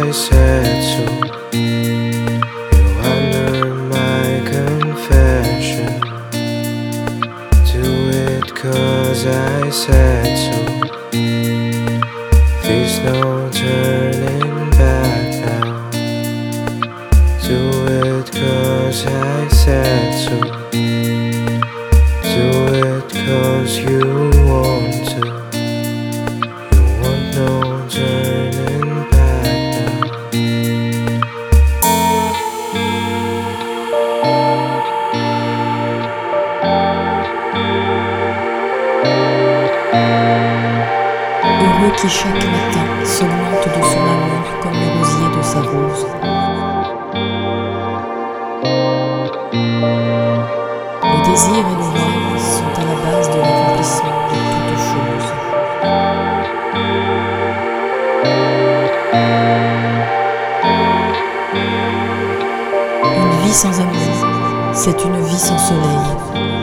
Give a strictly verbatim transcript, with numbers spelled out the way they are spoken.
my sad soul. You wonder my confession. Do it cause I said so. There's no turning back now. Do it cause I said so. Do it cause you want to. You want no turning back now. Heureux qui chaque matin se noie de son amour comme le rosier de sa rose. Le désir et le rêve sont à la base de l'accomplissement de toutes choses. Une vie sans amour, c'est une vie sans soleil.